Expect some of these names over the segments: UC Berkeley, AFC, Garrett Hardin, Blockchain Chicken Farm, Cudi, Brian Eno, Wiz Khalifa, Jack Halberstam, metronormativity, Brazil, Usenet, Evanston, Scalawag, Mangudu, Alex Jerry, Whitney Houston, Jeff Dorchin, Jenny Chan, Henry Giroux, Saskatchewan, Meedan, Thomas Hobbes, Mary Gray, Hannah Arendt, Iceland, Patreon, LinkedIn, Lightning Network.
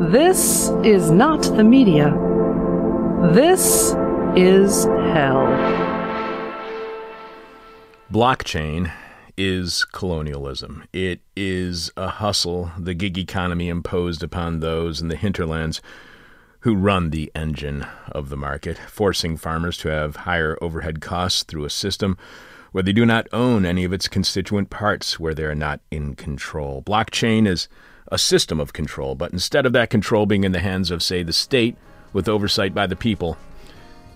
This is not the media. This is hell. Blockchain is colonialism. It is a hustle, the gig economy imposed upon those in the hinterlands who run the engine of the market, forcing farmers to have higher overhead costs through a system where they do not own any of its constituent parts, where they are not in control. Blockchain is a system of control, but instead of that control being in the hands of, say, the state with oversight by the people,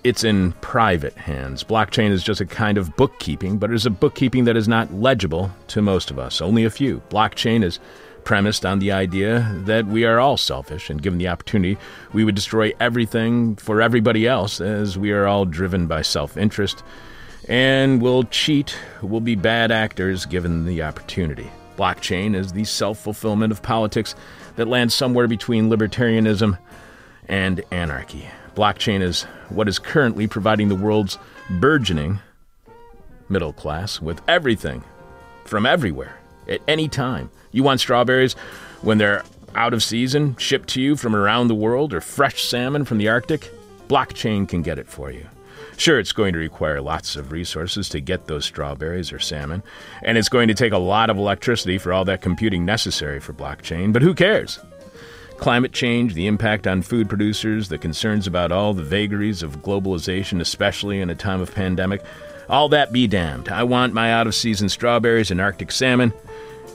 it's in private hands. Blockchain is just a kind of bookkeeping, but it is a bookkeeping that is not legible to most of us, only a few. Blockchain is premised on the idea that we are all selfish, and given the opportunity, we would destroy everything for everybody else, as we are all driven by self-interest, and we'll cheat, we'll be bad actors given the opportunity. Blockchain is the self-fulfillment of politics that lands somewhere between libertarianism and anarchy. Blockchain is what is currently providing the world's burgeoning middle class with everything from everywhere at any time. You want strawberries when they're out of season, shipped to you from around the world, or fresh salmon from the Arctic? Blockchain can get it for you. Sure, it's going to require lots of resources to get those strawberries or salmon, and it's going to take a lot of electricity for all that computing necessary for blockchain, but who cares? Climate change, the impact on food producers, the concerns about all the vagaries of globalization, especially in a time of pandemic, all that be damned. I want my out-of-season strawberries and Arctic salmon.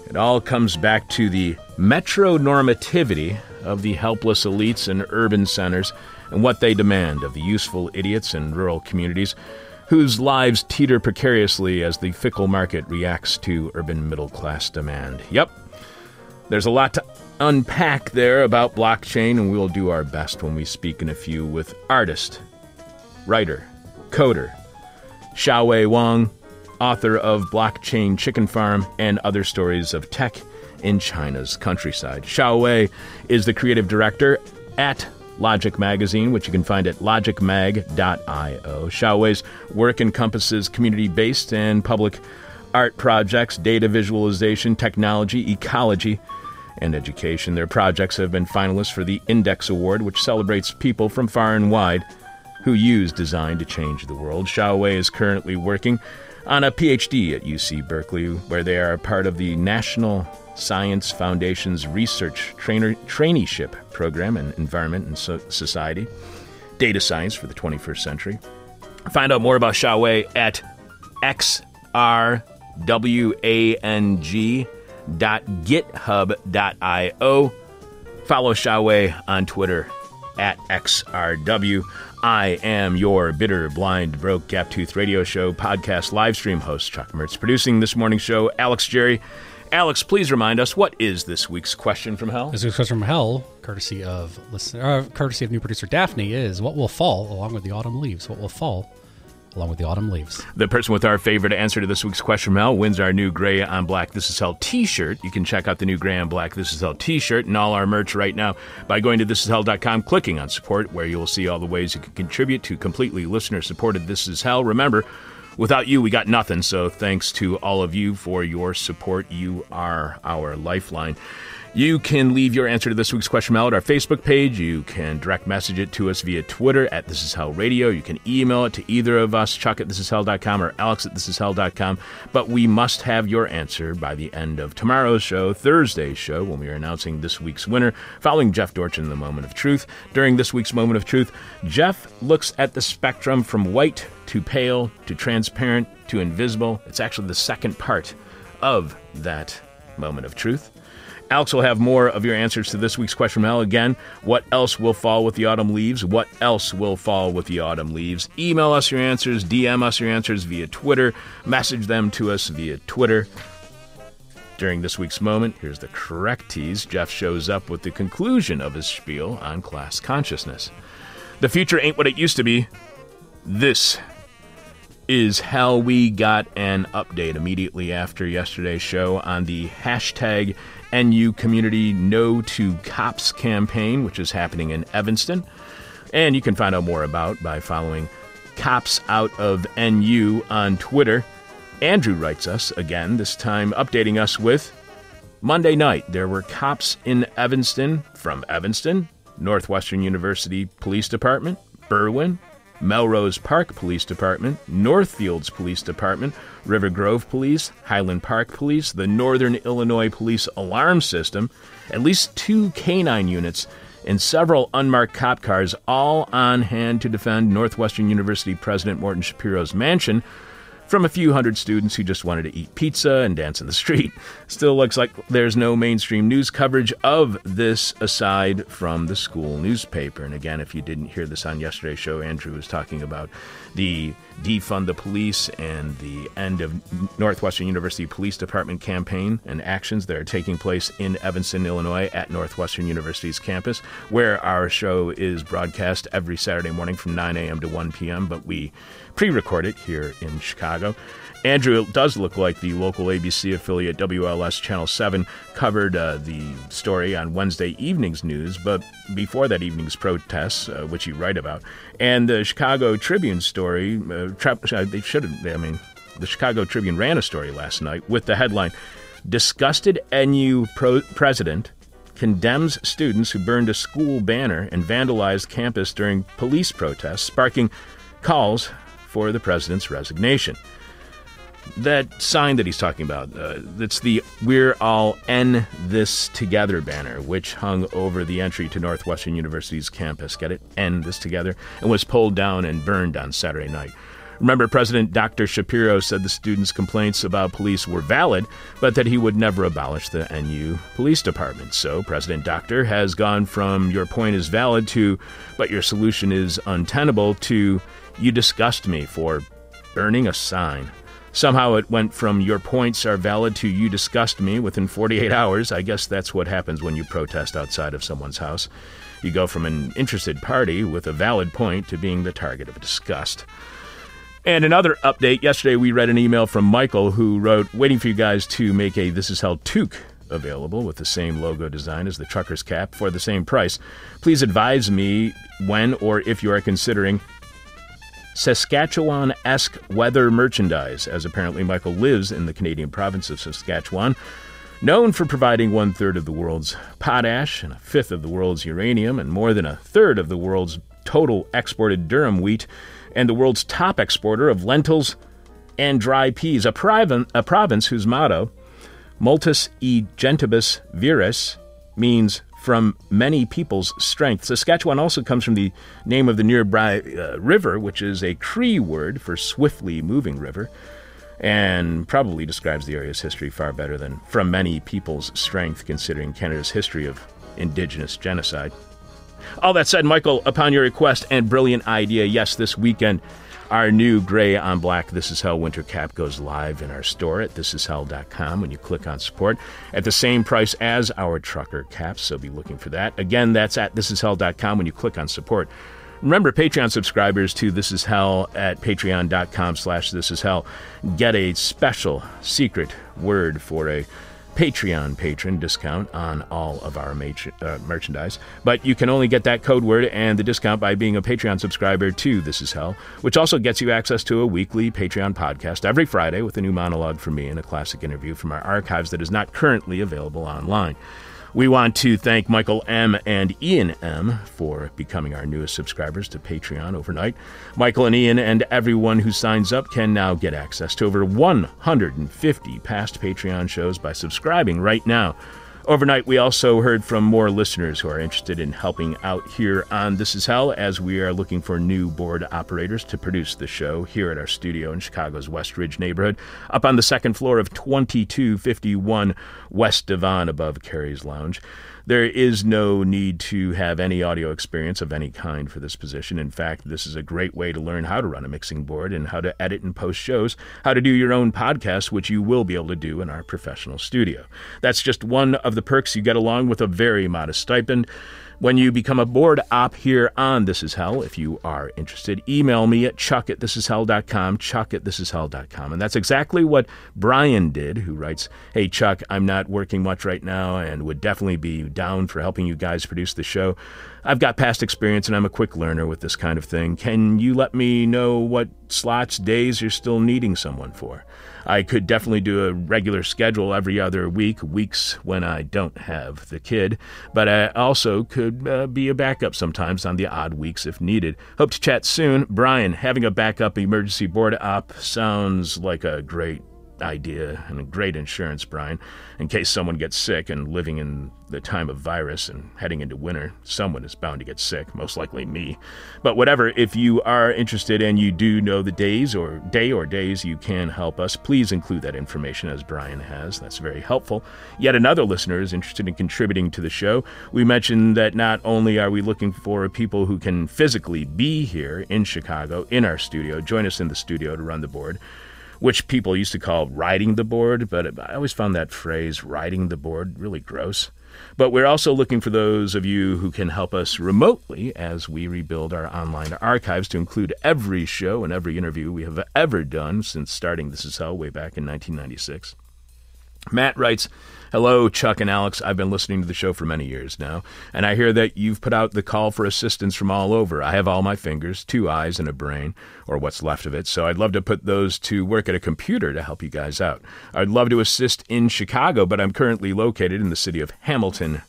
It all comes back to the metronormativity of the helpless elites in urban centers and what they demand of the useful idiots in rural communities whose lives teeter precariously as the fickle market reacts to urban middle-class demand. Yep, there's a lot to unpack there about blockchain, and we'll do our best when we speak in a few with artist, writer, coder, Xiaowei Wang, author of Blockchain Chicken Farm and Other Stories of Tech in China's Countryside. Xiaowei is the creative director at Logic Magazine, which you can find at logicmag.io. Xiaowei's work encompasses community-based and public art projects, data visualization, technology, ecology, and education. Their projects have been finalists for the Index Award, which celebrates people from far and wide who use design to change the world. Xiaowei is currently working on a PhD at UC Berkeley, where they are a part of the National Science Foundation's Research Traineeship Program in Environment and Society, Data Science for the 21st Century. Find out more about Xiaowei at xrwang.github.io. Follow Xiaowei on Twitter at xrw. I am your bitter, blind, broke, gap-toothed radio show podcast live stream host, Chuck Mertz. Producing this morning's show, Alex Jerry. Alex, please remind us, what is this week's question from hell? This week's question from hell, courtesy of new producer Daphne, is what will fall along with the autumn leaves? What will fall along with the autumn leaves? The person with our favorite answer to this week's question from hell wins our new Gray on Black This Is Hell t-shirt. You can check out the new Gray on Black This Is Hell t-shirt and all our merch right now by going to thisishell.com, clicking on support, where you'll see all the ways you can contribute to completely listener-supported This Is Hell. Remember, without you, we got nothing, so thanks to all of you for your support. You are our lifeline. You can leave your answer to this week's question mail at our Facebook page. You can direct message it to us via Twitter at This Is Hell Radio. You can email it to either of us, Chuck at thisishell.com or Alex at thisishell.com. But we must have your answer by the end of tomorrow's show, Thursday's show, when we are announcing this week's winner, following Jeff Dorchin in the Moment of Truth. During this week's Moment of Truth, Jeff looks at the spectrum from white to pale to transparent to invisible. It's actually the second part of that Moment of Truth. Alex will have more of your answers to this week's question from hell. Again, what else will fall with the autumn leaves? What else will fall with the autumn leaves? Email us your answers, DM us your answers via Twitter, message them to us via Twitter. During this week's moment, here's the correct tease. Jeff shows up with the conclusion of his spiel on class consciousness. The future ain't what it used to be. This is hell. We got an update immediately after yesterday's show on the hashtag NU Community No to Cops campaign, which is happening in Evanston. And you can find out more about by following Cops Out of NU on Twitter. Andrew writes us again, this time updating us with, Monday night, there were cops in Evanston, from Evanston, Northwestern University Police Department, Berwyn, Melrose Park Police Department, Northfields Police Department, River Grove Police, Highland Park Police, the Northern Illinois Police Alarm System, at least 2 K-9 units, and several unmarked cop cars all on hand to defend Northwestern University President Morton Shapiro's mansion from a few hundred students who just wanted to eat pizza and dance in the street. Still looks like there's no mainstream news coverage of this aside from the school newspaper. And again, if you didn't hear this on yesterday's show, Andrew was talking about the defund the police and the end of Northwestern University Police Department campaign and actions that are taking place in Evanston, Illinois at Northwestern University's campus, where our show is broadcast every Saturday morning from 9 a.m. to 1 p.m., but we pre-record it here in Chicago. Andrew, it does look like the local ABC affiliate WLS Channel 7 covered the story on Wednesday evening's news, but before that evening's protests, which you write about, and the Chicago Tribune story, the Chicago Tribune ran a story last night with the headline, Disgusted NU President Condemns Students Who Burned a School Banner and Vandalized Campus During Police Protests, Sparking Calls for the President's Resignation. That sign that he's talking about, that's the We're All N This Together banner, which hung over the entry to Northwestern University's campus, get it? N This Together, and was pulled down and burned on Saturday night. Remember, President Dr. Shapiro said the students' complaints about police were valid, but that he would never abolish the NU Police Department. So President Dr. has gone from your point is valid to, but your solution is untenable, to you disgust me for burning a sign. Somehow it went from your points are valid to you disgust me within 48 hours. I guess that's what happens when you protest outside of someone's house. You go from an interested party with a valid point to being the target of disgust. And another update, yesterday we read an email from Michael who wrote, waiting for you guys to make a This Is Hell toque available with the same logo design as the trucker's cap for the same price. Please advise me when or if you are considering Saskatchewan-esque weather merchandise, as apparently Michael lives in the Canadian province of Saskatchewan, known for providing 1/3 of the world's potash and 1/5 of the world's uranium and more than 1/3 of the world's total exported durum wheat and the world's top exporter of lentils and dry peas, a province whose motto, Multis e Gentibus Viris, means from many people's strength. Saskatchewan also comes from the name of the nearby river, which is a Cree word for swiftly moving river, and probably describes the area's history far better than from many people's strength, considering Canada's history of Indigenous genocide. All that said, Michael, upon your request and brilliant idea, yes, this weekend, our new gray on black This Is Hell winter cap goes live in our store at thisishell.com when you click on support at the same price as our trucker caps, so be looking for that. Again, that's at thisishell.com when you click on support. Remember, Patreon subscribers to This Is Hell at patreon.com/thisishell get a special secret word for a Patreon patron discount on all of our merchandise, but you can only get that code word and the discount by being a Patreon subscriber to This Is Hell, which also gets you access to a weekly Patreon podcast every Friday with a new monologue from me and a classic interview from our archives that is not currently available online. We want to thank Michael M. and Ian M. for becoming our newest subscribers to Patreon overnight. Michael and Ian and everyone who signs up can now get access to over 150 past Patreon shows by subscribing right now. Overnight, we also heard from more listeners who are interested in helping out here on This Is Hell, as we are looking for new board operators to produce the show here at our studio in Chicago's West Ridge neighborhood, up on the second floor of 2251 West Devon above Carrie's Lounge. There is no need to have any audio experience of any kind for this position. In fact, this is a great way to learn how to run a mixing board and how to edit and post shows, how to do your own podcast, which you will be able to do in our professional studio. That's just one of the perks you get along with a very modest stipend. When you become a board op here on This Is Hell, if you are interested, email me at chuck@thisishell.com, chuck@thisishell.com. And that's exactly what Brian did, who writes, hey, Chuck, I'm not working much right now and would definitely be down for helping you guys produce the show. I've got past experience and I'm a quick learner with this kind of thing. Can you let me know what slots, days you're still needing someone for. I could definitely do a regular schedule every other week, weeks when I don't have the kid, but I also could be a backup sometimes on the odd weeks if needed. Hope to chat soon. Brian, having a backup emergency board op sounds like a great idea and great insurance, Brian, in case someone gets sick and living in the time of virus and heading into winter, someone is bound to get sick, most likely me. But whatever, if you are interested and you do know the days or day or days you can help us, please include that information as Brian has. That's very helpful. Yet another listener is interested in contributing to the show. We mentioned that not only are we looking for people who can physically be here in Chicago, in our studio, join us in the studio to run the board, which people used to call riding the board, but I always found that phrase, riding the board, really gross. But we're also looking for those of you who can help us remotely as we rebuild our online archives to include every show and every interview we have ever done since starting This Is Hell way back in 1996. Matt writes, "Hello, Chuck and Alex. I've been listening to the show for many years now, and I hear that you've put out the call for assistance from all over. I have all my fingers, 2 eyes, and a brain, or what's left of it, so I'd love to put those to work at a computer to help you guys out. I'd love to assist in Chicago, but I'm currently located in the city of Hamilton,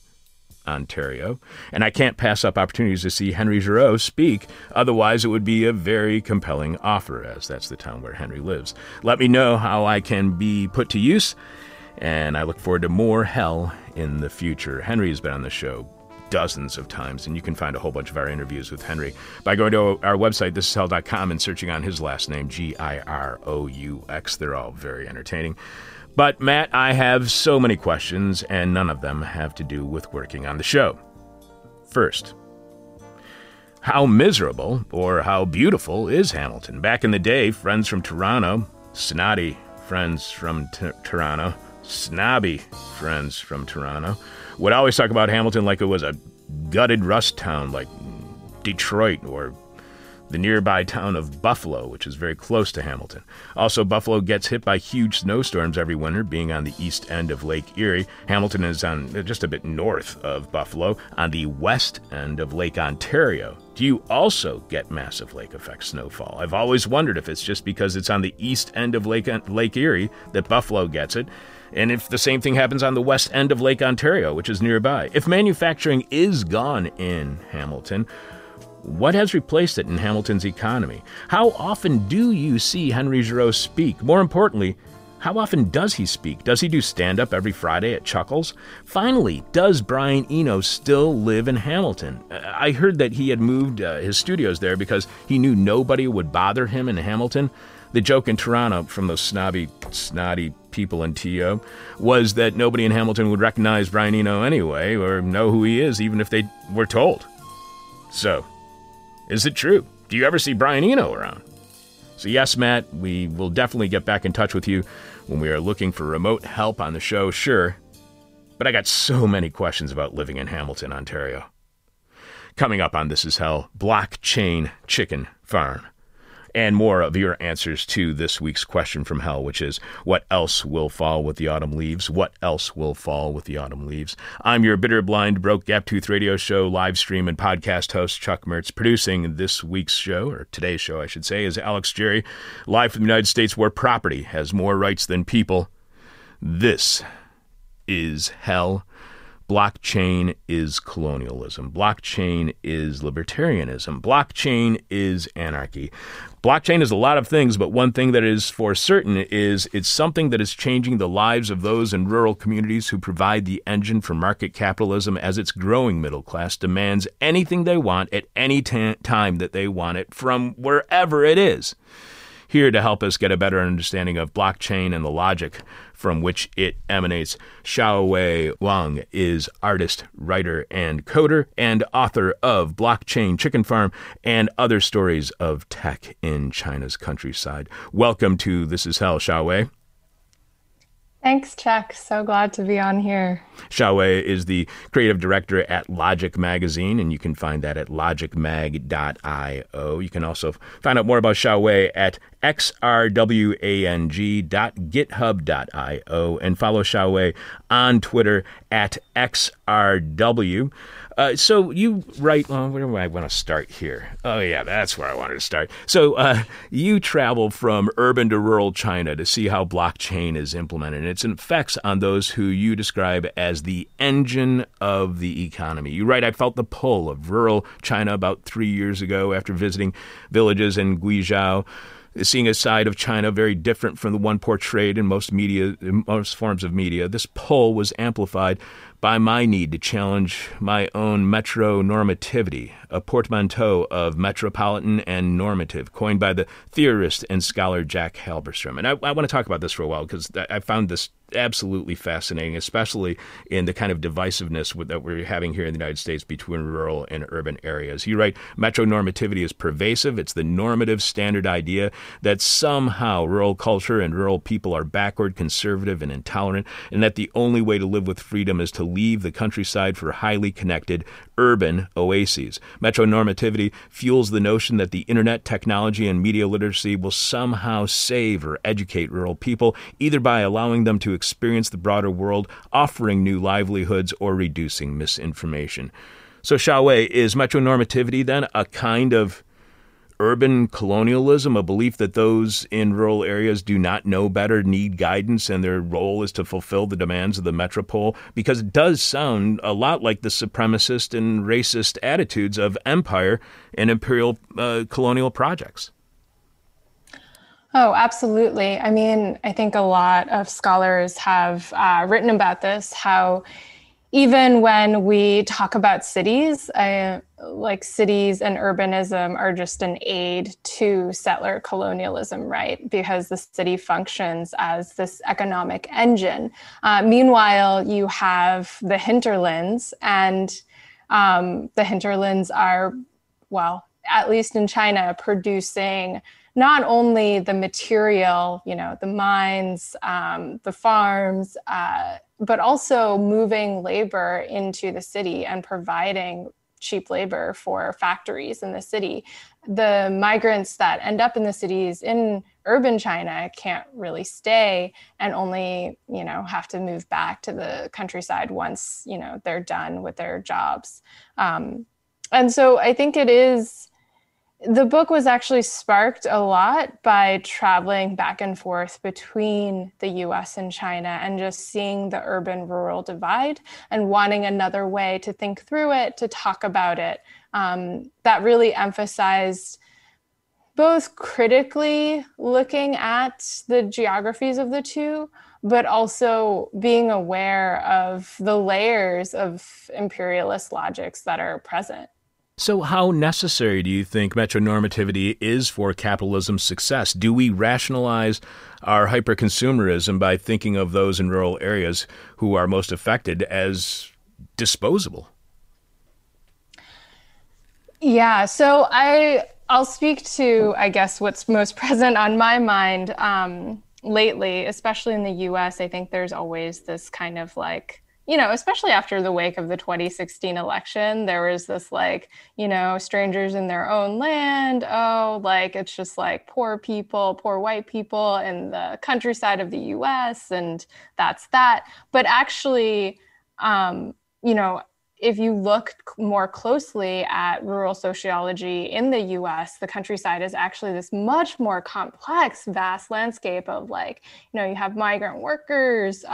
Ontario, and I can't pass up opportunities to see Henry Giroux speak. Otherwise, it would be a very compelling offer, as that's the town where Henry lives. Let me know how I can be put to use, and I look forward to more hell in the future." Henry has been on the show dozens of times, and you can find a whole bunch of our interviews with Henry by going to our website, thisishell.com, and searching on his last name, Giroux. They're all very entertaining. But, Matt, I have so many questions, and none of them have to do with working on the show. First, how miserable or how beautiful is Hamilton? Back in the day, friends from Toronto, snotty friends from Toronto, snobby friends from Toronto would always talk about Hamilton like it was a gutted rust town like Detroit or the nearby town of Buffalo, which is very close to Hamilton. Also, Buffalo gets hit by huge snowstorms every winter, being on the east end of Lake Erie. Hamilton is on just a bit north of Buffalo, on the west end of Lake Ontario. Do you also get massive lake effect snowfall? I've always wondered if it's just because it's on the east end of Lake Erie that Buffalo gets it, and if the same thing happens on the west end of Lake Ontario, which is nearby. If manufacturing is gone in Hamilton, what has replaced it in Hamilton's economy? How often do you see Henry Giroux speak? More importantly, how often does he speak? Does he do stand-up every Friday at Chuckles? Finally, does Brian Eno still live in Hamilton? I heard that he had moved his studios there because he knew nobody would bother him in Hamilton. The joke in Toronto from those snobby, snotty people in TO was that nobody in Hamilton would recognize Brian Eno anyway or know who he is, even if they were told. So, is it true? Do you ever see Brian Eno around? So yes, Matt, we will definitely get back in touch with you when we are looking for remote help on the show, sure. But I got so many questions about living in Hamilton, Ontario. Coming up on This Is Hell, Blockchain Chicken Farm. And more of your answers to this week's question from hell, which is, what else will fall with the autumn leaves? What else will fall with the autumn leaves? I'm your bitter, blind, broke, gap-toothed radio show, live stream, and podcast host, Chuck Mertz. Producing this week's show, or today's show, I should say, is Alex Jerry, live from the United States, where property has more rights than people. This is hell. Blockchain is colonialism. Blockchain is libertarianism. Blockchain is anarchy. Blockchain is a lot of things, but one thing that is for certain is it's something that is changing the lives of those in rural communities who provide the engine for market capitalism as its growing middle class demands anything they want at any time that they want it from wherever it is. Here to help us get a better understanding of blockchain and the logic from which it emanates, Xiaowei Wang is artist, writer, and coder, and author of Blockchain Chicken Farm and Other Stories of Tech in China's Countryside. Welcome to This Is Hell, Xiaowei. Thanks, Chuck. So glad to be on here. Xiaowei is the creative director at Logic Magazine, and you can find that at logicmag.io. You can also find out more about Xiaowei at xrwang.github.io and follow Xiaowei on Twitter at xrw. So you write, where do I want to start here? Oh, yeah, that's where I wanted to start. So you travel from urban to rural China to see how blockchain is implemented and its effects on those who you describe as the engine of the economy. You write, I felt the pull of rural China about 3 years ago after visiting villages in Guizhou, seeing a side of China very different from the one portrayed in most forms of media. This pull was amplified by my need to challenge my own metro-normativity, a portmanteau of metropolitan and normative, coined by the theorist and scholar Jack Halberstam. And I want to talk about this for a while because I found this absolutely fascinating, especially in the kind of divisiveness that we're having here in the United States between rural and urban areas. You write, metronormativity is pervasive. It's the normative standard idea that somehow rural culture and rural people are backward, conservative, and intolerant, and that the only way to live with freedom is to leave the countryside for highly connected urban oases. Metronormativity fuels the notion that the internet, technology, and media literacy will somehow save or educate rural people, either by allowing them to experience the broader world, offering new livelihoods, or reducing misinformation. So, Xiaowei, is metronormativity then a kind of urban colonialism, a belief that those in rural areas do not know better, need guidance, and their role is to fulfill the demands of the metropole? Because it does sound a lot like the supremacist and racist attitudes of empire and imperial colonial projects. Oh, absolutely. I mean, I think a lot of scholars have written about this, how even when we talk about cities, like cities and urbanism are just an aid to settler colonialism, right? Because the city functions as this economic engine. Meanwhile, you have the hinterlands, and the hinterlands are, well, at least in China, producing not only the material, you know, the mines, the farms, but also moving labor into the city and providing cheap labor for factories in the city. The migrants that end up in the cities in urban China can't really stay and only, you know, have to move back to the countryside once, you know, they're done with their jobs. And so I think it is, the book was actually sparked a lot by traveling back and forth between the US and China and just seeing the urban-rural divide and wanting another way to think through it, to talk about it. That really emphasized both critically looking at the geographies of the two, but also being aware of the layers of imperialist logics that are present. So how necessary do you think metronormativity is for capitalism's success? Do we rationalize our hyperconsumerism by thinking of those in rural areas who are most affected as disposable? Yeah, so I'll speak to, I guess, what's most present on my mind lately, especially in the U.S. I think there's always this kind of like, you know, especially after the wake of the 2016 election, there was this like, you know, strangers in their own land. Oh, like, it's just like poor people, poor white people in the countryside of the US. And that's that. But actually, you know, if you look more closely at rural sociology in the US, the countryside is actually this much more complex, vast landscape of like, you know, you have migrant workers,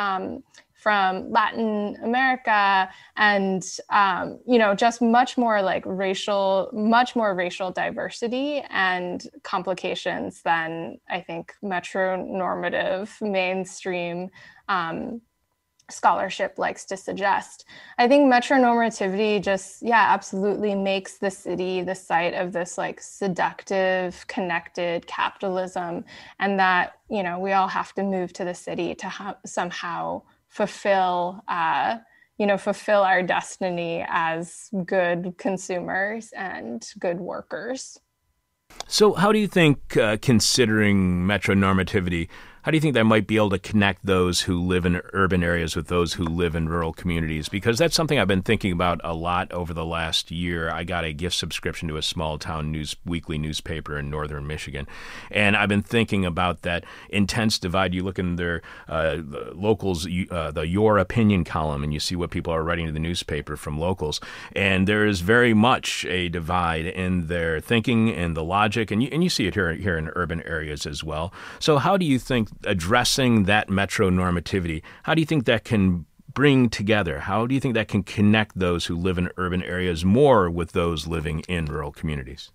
from Latin America, and you know, just much more like racial, much more racial diversity and complications than I think metronormative mainstream scholarship likes to suggest. I think metronormativity just, yeah, absolutely makes the city the site of this like seductive, connected capitalism, and that, you know, we all have to move to the city to somehow fulfill our destiny as good consumers and good workers. So how do you think considering metronormativity How do you think they might be able to connect those who live in urban areas with those who live in rural communities? Because that's something I've been thinking about a lot over the last year. I got a gift subscription to a small town weekly newspaper in northern Michigan, and I've been thinking about that intense divide. You look in their locals, the Your Opinion column, and you see what people are writing to the newspaper from locals, and there is very much a divide in their thinking and the logic, and you see it here in urban areas as well. So how do you think addressing that metronormativity, how do you think that can bring together? How do you think that can connect those who live in urban areas more with those living in rural communities?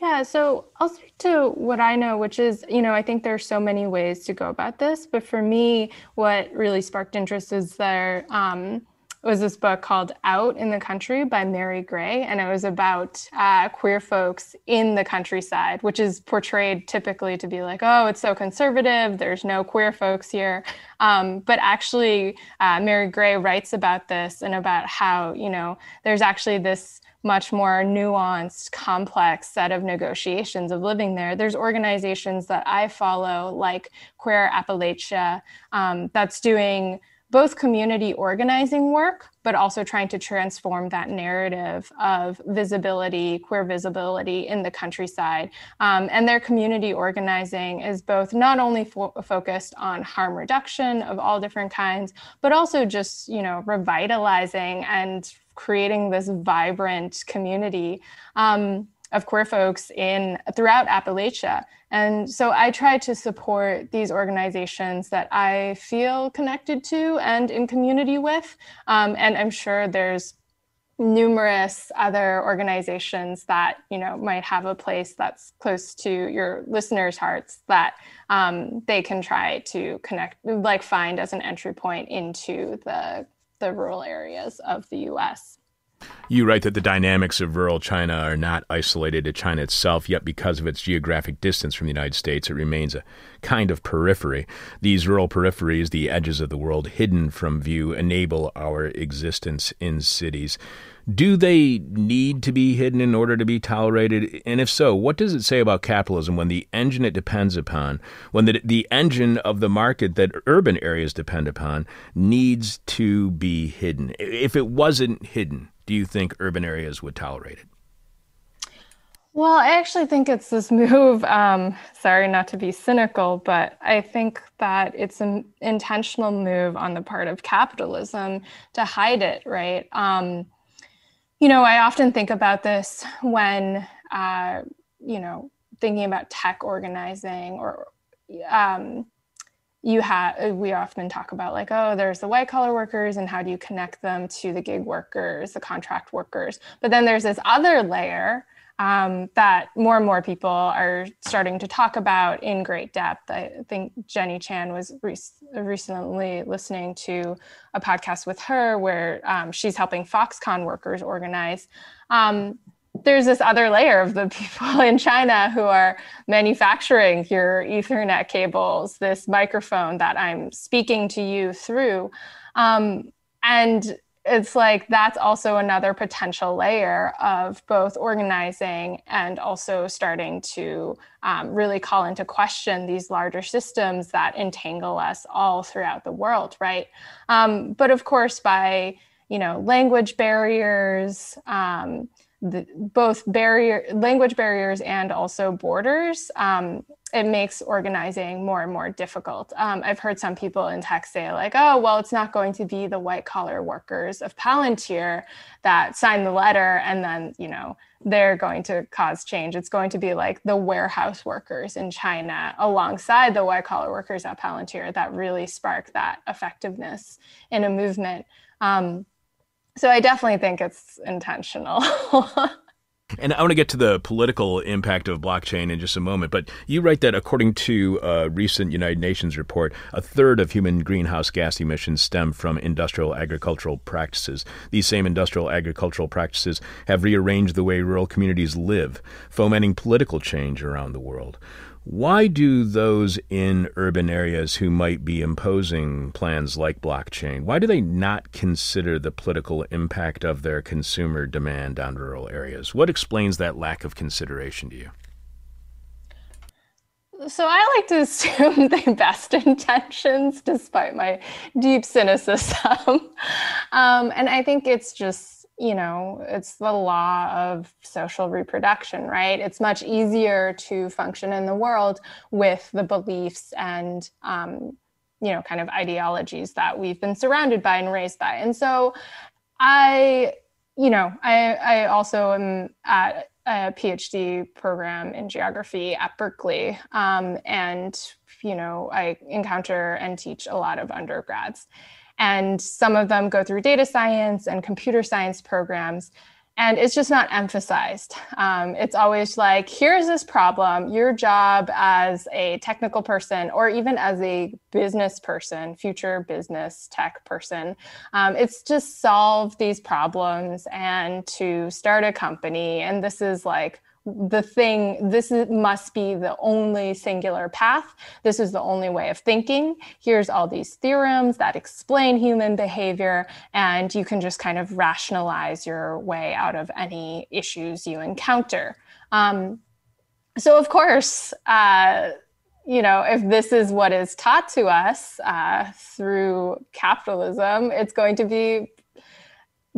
Yeah, so I'll speak to what I know, which is, I think there are so many ways to go about this. But for me, what really sparked interest is there was this book called Out in the Country by Mary Gray. And it was about queer folks in the countryside, which is portrayed typically to be like, oh, it's so conservative, there's no queer folks here. But actually, Mary Gray writes about this and about how, there's actually this much more nuanced, complex set of negotiations of living there. There's organizations that I follow, like Queer Appalachia, that's doing both community organizing work, but also trying to transform that narrative of visibility, queer visibility in the countryside. And their community organizing is both not only focused on harm reduction of all different kinds, but also just, revitalizing and creating this vibrant community of queer folks throughout Appalachia. And so I try to support these organizations that I feel connected to and in community with. And I'm sure there's numerous other organizations that, might have a place that's close to your listeners' hearts that they can try to connect, find as an entry point into the rural areas of the U.S. You write that the dynamics of rural China are not isolated to China itself, yet because of its geographic distance from the United States, it remains a kind of periphery. These rural peripheries, the edges of the world hidden from view, enable our existence in cities. Do they need to be hidden in order to be tolerated? And if so, what does it say about capitalism when the engine it depends upon, when the engine of the market that urban areas depend upon needs to be hidden? If it wasn't hidden, do you think urban areas would tolerate it? Well, I actually think it's this move, sorry not to be cynical, but I think that it's an intentional move on the part of capitalism to hide it, right? I often think about this when, thinking about tech organizing or we often talk about there's the white collar workers and how do you connect them to the gig workers, the contract workers. But then there's this other layer that more and more people are starting to talk about in great depth. I think Jenny Chan was recently listening to a podcast with her where she's helping Foxconn workers organize. There's this other layer of the people in China who are manufacturing your Ethernet cables, this microphone that I'm speaking to you through. And it's that's also another potential layer of both organizing and also starting to really call into question these larger systems that entangle us all throughout the world, right? But of course, by, language barriers, language barriers and also borders, it makes organizing more and more difficult. I've heard some people in tech say it's not going to be the white collar workers of Palantir that sign the letter and then, they're going to cause change. It's going to be the warehouse workers in China alongside the white collar workers at Palantir that really spark that effectiveness in a movement. So I definitely think it's intentional. And I want to get to the political impact of blockchain in just a moment, but you write that according to a recent United Nations report, a third of human greenhouse gas emissions stem from industrial agricultural practices. These same industrial agricultural practices have rearranged the way rural communities live, fomenting political change around the world. Why do those in urban areas who might be imposing plans like blockchain, why do they not consider the political impact of their consumer demand on rural areas? What explains that lack of consideration to you? So I like to assume the best intentions, despite my deep cynicism. And I think it's just, you know, it's the law of social reproduction, right? It's much easier to function in the world with the beliefs and, you know, kind of ideologies that we've been surrounded by and raised by. And so I also am at a PhD program in geography at Berkeley. And, you know, I encounter and teach a lot of undergrads. And some of them go through data science and computer science programs. And it's just not emphasized. It's always like, here's this problem. Your job as a technical person, or even as a business person, future business tech person, it's to solve these problems and to start a company. And this is like the thing, must be the only singular path. This is the only way of thinking. Here's all these theorems that explain human behavior, and you can just kind of rationalize your way out of any issues you encounter. So of course, you know, if this is what is taught to us through capitalism, it's going to be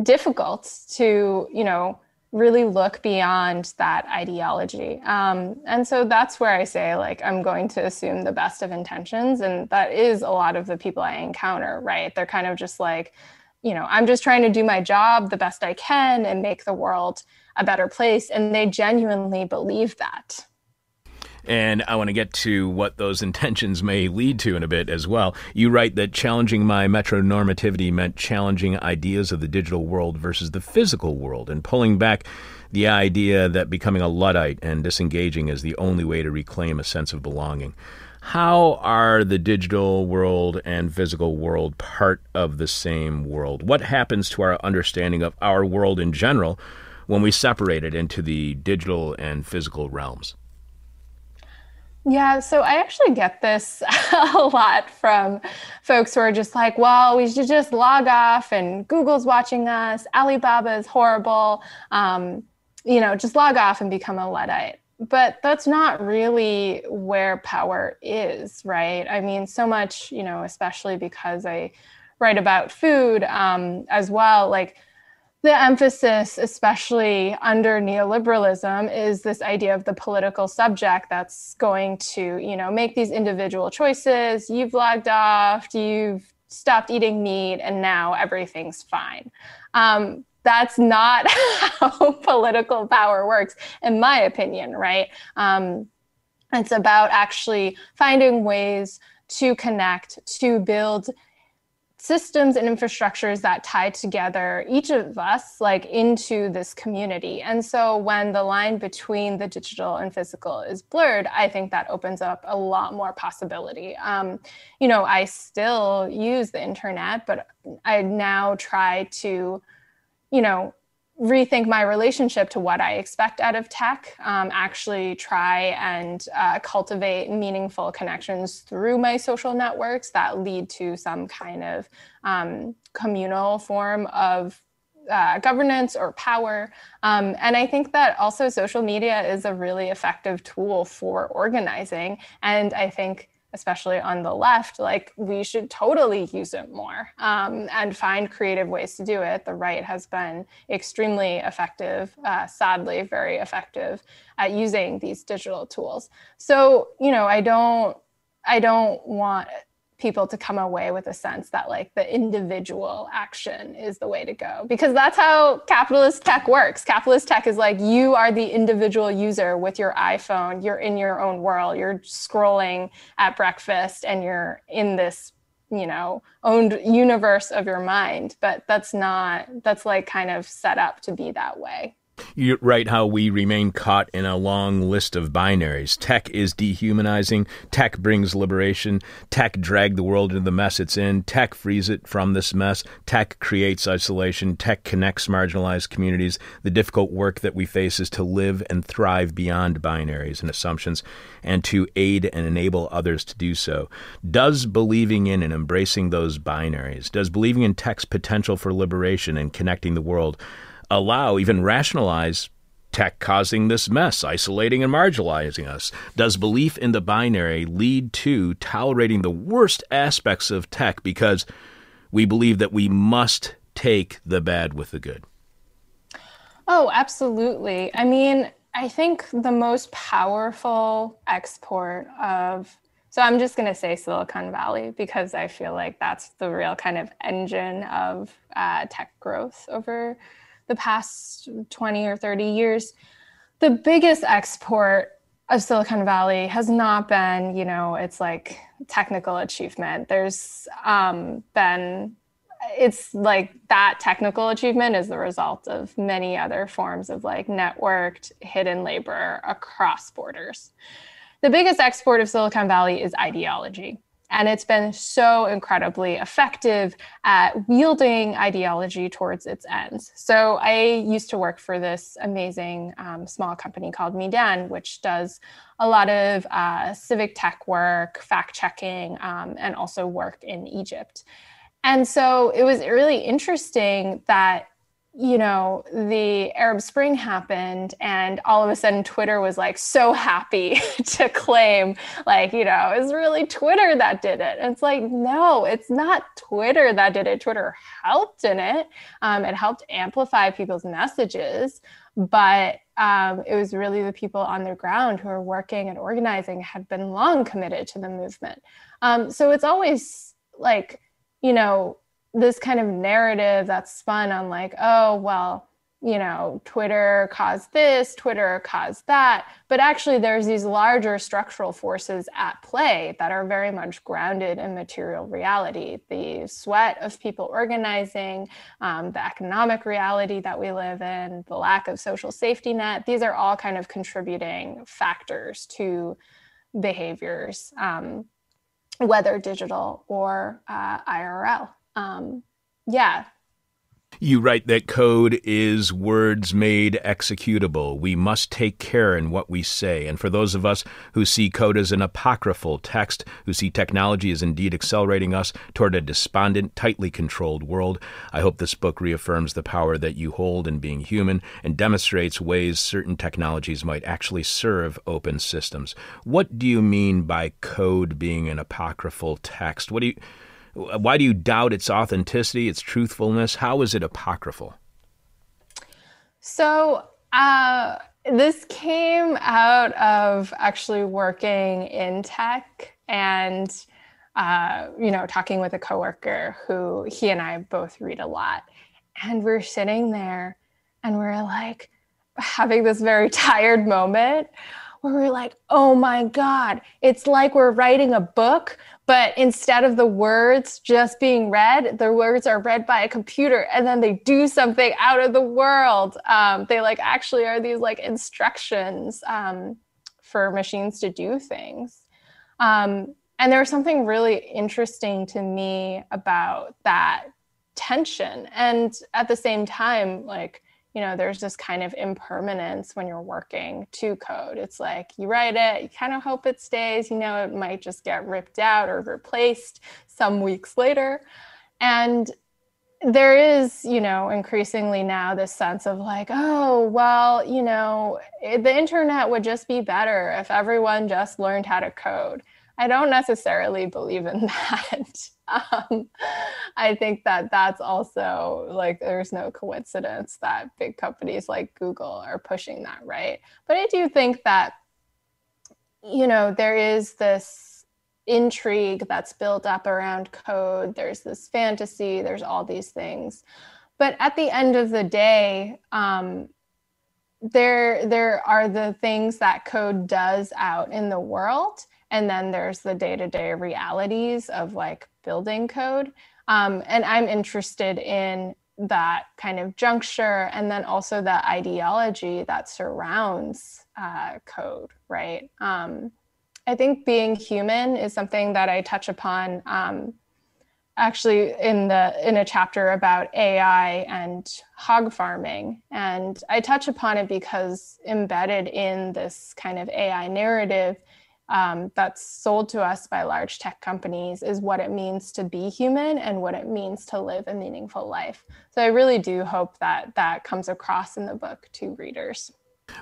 difficult to, you know, really look beyond that ideology. And so that's where I say, like, I'm going to assume the best of intentions. And that is a lot of the people I encounter, right? They're kind of just like, you know, I'm just trying to do my job the best I can and make the world a better place. And they genuinely believe that. And I want to get to what those intentions may lead to in a bit as well. You write that challenging my metronormativity meant challenging ideas of the digital world versus the physical world, and pulling back the idea that becoming a Luddite and disengaging is the only way to reclaim a sense of belonging. How are the digital world and physical world part of the same world? What happens to our understanding of our world in general when we separate it into the digital and physical realms? Yeah, so I actually get this a lot from folks who are just like, well, we should just log off and Google's watching us, Alibaba is horrible, you know, just log off and become a Luddite. But that's not really where power is, right? I mean, so much, you know, especially because I write about food as well, like, the emphasis, especially under neoliberalism, is this idea of the political subject that's going to, you know, make these individual choices. You've logged off, you've stopped eating meat, and now everything's fine. That's not how political power works, in my opinion, right? It's about actually finding ways to connect, to build systems and infrastructures that tie together each of us like into this community. And so when the line between the digital and physical is blurred, I think that opens up a lot more possibility. You know, I still use the internet, but I now try to, you know, rethink my relationship to what I expect out of tech, actually try and cultivate meaningful connections through my social networks that lead to some kind of communal form of governance or power. And I think that also social media is a really effective tool for organizing. And I think especially on the left, like we should totally use it more and find creative ways to do it. The right has been extremely effective, sadly, very effective at using these digital tools. So, you know, I don't want people to come away with a sense that like the individual action is the way to go, because that's how capitalist tech works. Capitalist tech is like, you are the individual user with your iPhone, you're in your own world, you're scrolling at breakfast and you're in this, you know, owned universe of your mind. But that's like kind of set up to be that way. You write how we remain caught in a long list of binaries. Tech is dehumanizing. Tech brings liberation. Tech dragged the world into the mess it's in. Tech frees it from this mess. Tech creates isolation. Tech connects marginalized communities. The difficult work that we face is to live and thrive beyond binaries and assumptions and to aid and enable others to do so. Does believing in and embracing those binaries, does believing in tech's potential for liberation and connecting the world allow, even rationalize tech causing this mess, isolating and marginalizing us? Does belief in the binary lead to tolerating the worst aspects of tech because we believe that we must take the bad with the good? Oh, absolutely. I mean, I think the most powerful export of, so I'm just going to say Silicon Valley, because I feel like that's the real kind of engine of tech growth over the past 20 or 30 years. The biggest export of Silicon Valley has not been, you know, it's like technical achievement. There's been, it's like that technical achievement is the result of many other forms of like networked hidden labor across borders. The biggest export of Silicon Valley is ideology. And it's been so incredibly effective at wielding ideology towards its ends. So I used to work for this amazing small company called Meedan, which does a lot of civic tech work, fact checking, and also work in Egypt. And so it was really interesting that, you know, the Arab Spring happened and all of a sudden Twitter was like so happy to claim like, you know, it's really Twitter that did it. And it's like, no, it's not Twitter that did it. Twitter helped in it. It helped amplify people's messages, but it was really the people on the ground who are working and organizing had been long committed to the movement. So it's always like, you know, this kind of narrative that's spun on like, oh, well, you know, Twitter caused this, Twitter caused that. But actually, there's these larger structural forces at play that are very much grounded in material reality. The sweat of people organizing, the economic reality that we live in, the lack of social safety net, these are all kind of contributing factors to behaviors, whether digital or IRL. Yeah. You write that code is words made executable. We must take care in what we say. And for those of us who see code as an apocryphal text, who see technology as indeed accelerating us toward a despondent, tightly controlled world, I hope this book reaffirms the power that you hold in being human and demonstrates ways certain technologies might actually serve open systems. What do you mean by code being an apocryphal text? Why do you doubt its authenticity, its truthfulness? How is it apocryphal? So this came out of actually working in tech and, you know, talking with a coworker who he and I both read a lot. And we're sitting there and we're like having this very tired moment where we're like, oh my God, it's like we're writing a book, but instead of the words just being read, the words are read by a computer and then they do something out of the world. They like actually are these like instructions for machines to do things. And there was something really interesting to me about that tension. And at the same time, like, you know, there's this kind of impermanence when you're working to code. It's like you write it, you kind of hope it stays, you know, it might just get ripped out or replaced some weeks later. And there is, you know, increasingly now this sense of like, oh, well, you know, the internet would just be better if everyone just learned how to code. I don't necessarily believe in that. I think that that's also like, there's no coincidence that big companies like Google are pushing that, right? But I do think that, you know, there is this intrigue that's built up around code. There's this fantasy, there's all these things. But at the end of the day, there are the things that code does out in the world. And then there's the day-to-day realities of like building code. And I'm interested in that kind of juncture and then also the ideology that surrounds code, right? I think being human is something that I touch upon actually in a chapter about AI and hog farming. And I touch upon it because embedded in this kind of AI narrative that's sold to us by large tech companies is what it means to be human and what it means to live a meaningful life. So I really do hope that that comes across in the book to readers.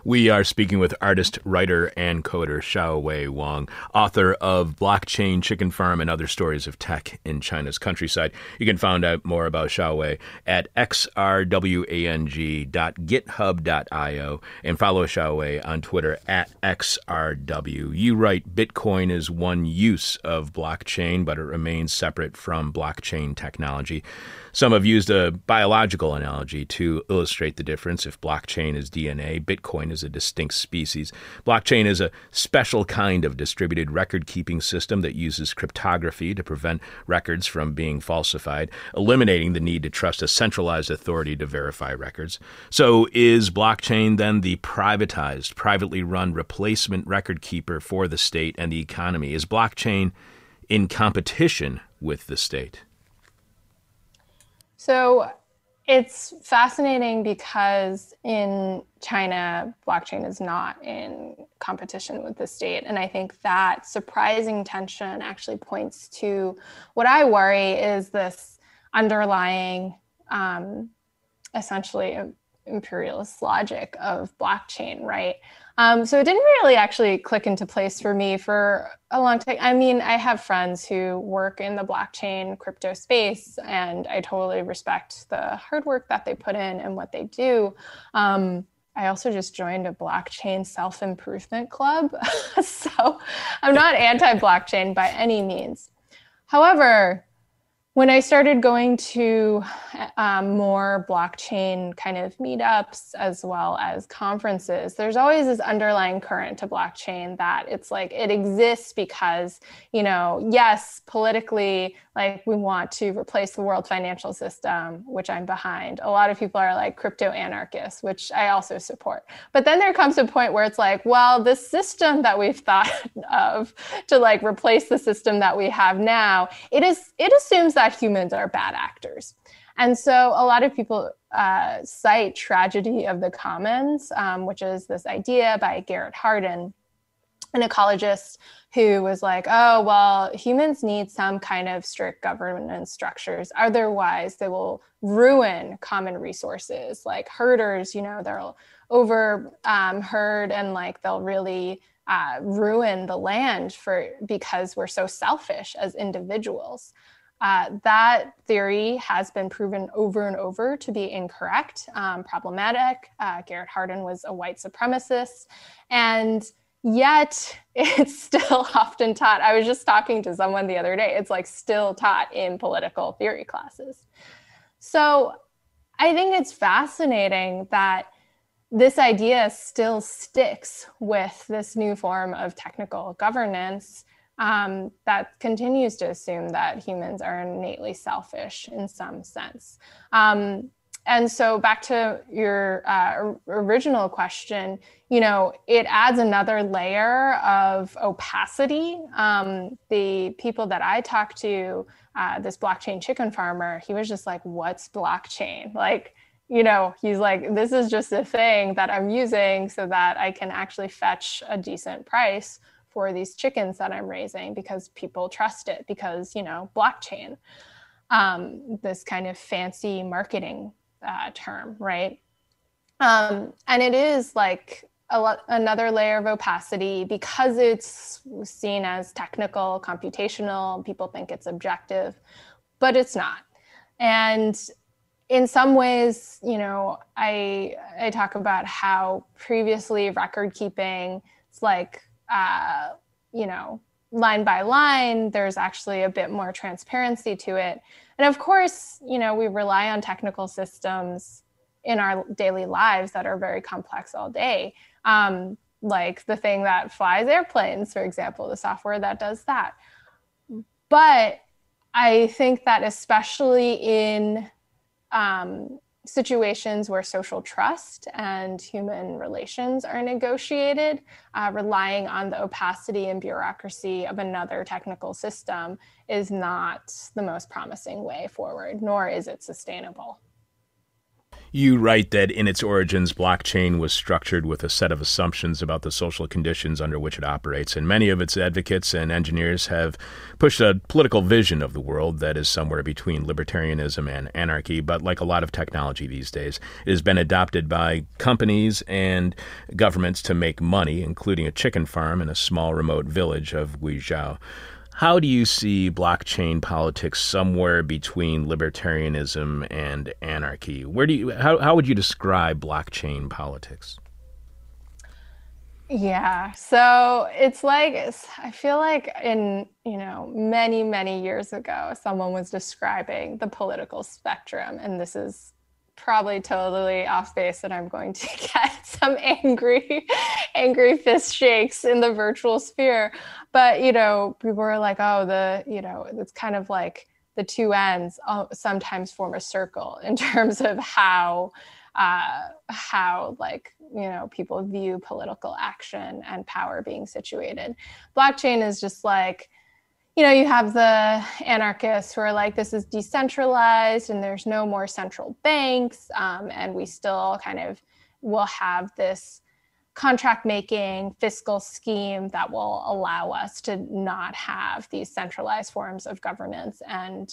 We are speaking with artist, writer, and coder Xiaowei Wang, author of Blockchain Chicken Farm and Other Stories of Tech in China's Countryside. You can find out more about Xiaowei at xrwang.github.io and follow Xiaowei on Twitter at xrw. You write, Bitcoin is one use of blockchain, but it remains separate from blockchain technology. Some have used a biological analogy to illustrate the difference. If blockchain is DNA, Bitcoin is a distinct species. Blockchain is a special kind of distributed record-keeping system that uses cryptography to prevent records from being falsified, eliminating the need to trust a centralized authority to verify records. So is blockchain then the privatized, privately run replacement record keeper for the state and the economy? Is blockchain in competition with the state? So it's fascinating because in China, blockchain is not in competition with the state. And I think that surprising tension actually points to what I worry is this underlying, essentially, imperialist logic of blockchain, right? So it didn't really actually click into place for me for a long time. I mean, I have friends who work in the blockchain crypto space, and I totally respect the hard work that they put in and what they do. I also just joined a blockchain self-improvement club. So I'm not anti-blockchain by any means. However, when I started going to more blockchain kind of meetups as well as conferences, there's always this underlying current to blockchain that it's like it exists because, you know, yes, politically, like we want to replace the world financial system, which I'm behind. A lot of people are like crypto anarchists, which I also support. But then there comes a point where it's like, well, this system that we've thought of to like replace the system that we have now, it assumes that humans are bad actors. And so a lot of people cite Tragedy of the Commons, which is this idea by Garrett Hardin, an ecologist who was like, oh, well, humans need some kind of strict governance structures. Otherwise, they will ruin common resources like herders, you know, they'll over herd and like they'll really ruin the land because we're so selfish as individuals. That theory has been proven over and over to be incorrect, problematic. Garrett Hardin was a white supremacist, and yet it's still often taught. I was just talking to someone the other day. It's like still taught in political theory classes. So I think it's fascinating that this idea still sticks with this new form of technical governance that continues to assume that humans are innately selfish in some sense. And so back to your original question, you know, it adds another layer of opacity. The people that I talked to, this blockchain chicken farmer, he was just like, what's blockchain? Like, you know, he's like, this is just a thing that I'm using so that I can actually fetch a decent price for these chickens that I'm raising because people trust it because, you know, blockchain, this kind of fancy marketing term, right? And it is like another layer of opacity because it's seen as technical, computational, people think it's objective, but it's not. And in some ways, you know, I talk about how previously record keeping, it's like, you know, line by line, there's actually a bit more transparency to it. And of course, you know, we rely on technical systems in our daily lives that are very complex all day. Like the thing that flies airplanes, for example, the software that does that. But I think that especially in situations where social trust and human relations are negotiated, relying on the opacity and bureaucracy of another technical system is not the most promising way forward, nor is it sustainable. You write that in its origins, blockchain was structured with a set of assumptions about the social conditions under which it operates, and many of its advocates and engineers have pushed a political vision of the world that is somewhere between libertarianism and anarchy, but like a lot of technology these days, it has been adopted by companies and governments to make money, including a chicken farm in a small remote village of Guizhou. How do you see blockchain politics somewhere between libertarianism and anarchy? How would you describe blockchain politics? Yeah, so it's like, I feel like in, many, many years ago, someone was describing the political spectrum, and this is probably totally off base, and I'm going to get some angry fist shakes in the virtual sphere. But, people are like, oh, it's kind of like the two ends sometimes form a circle in terms of how people view political action and power being situated. Blockchain is just like, you have the anarchists who are like, this is decentralized and there's no more central banks. And we still kind of will have this contract making fiscal scheme that will allow us to not have these centralized forms of governance and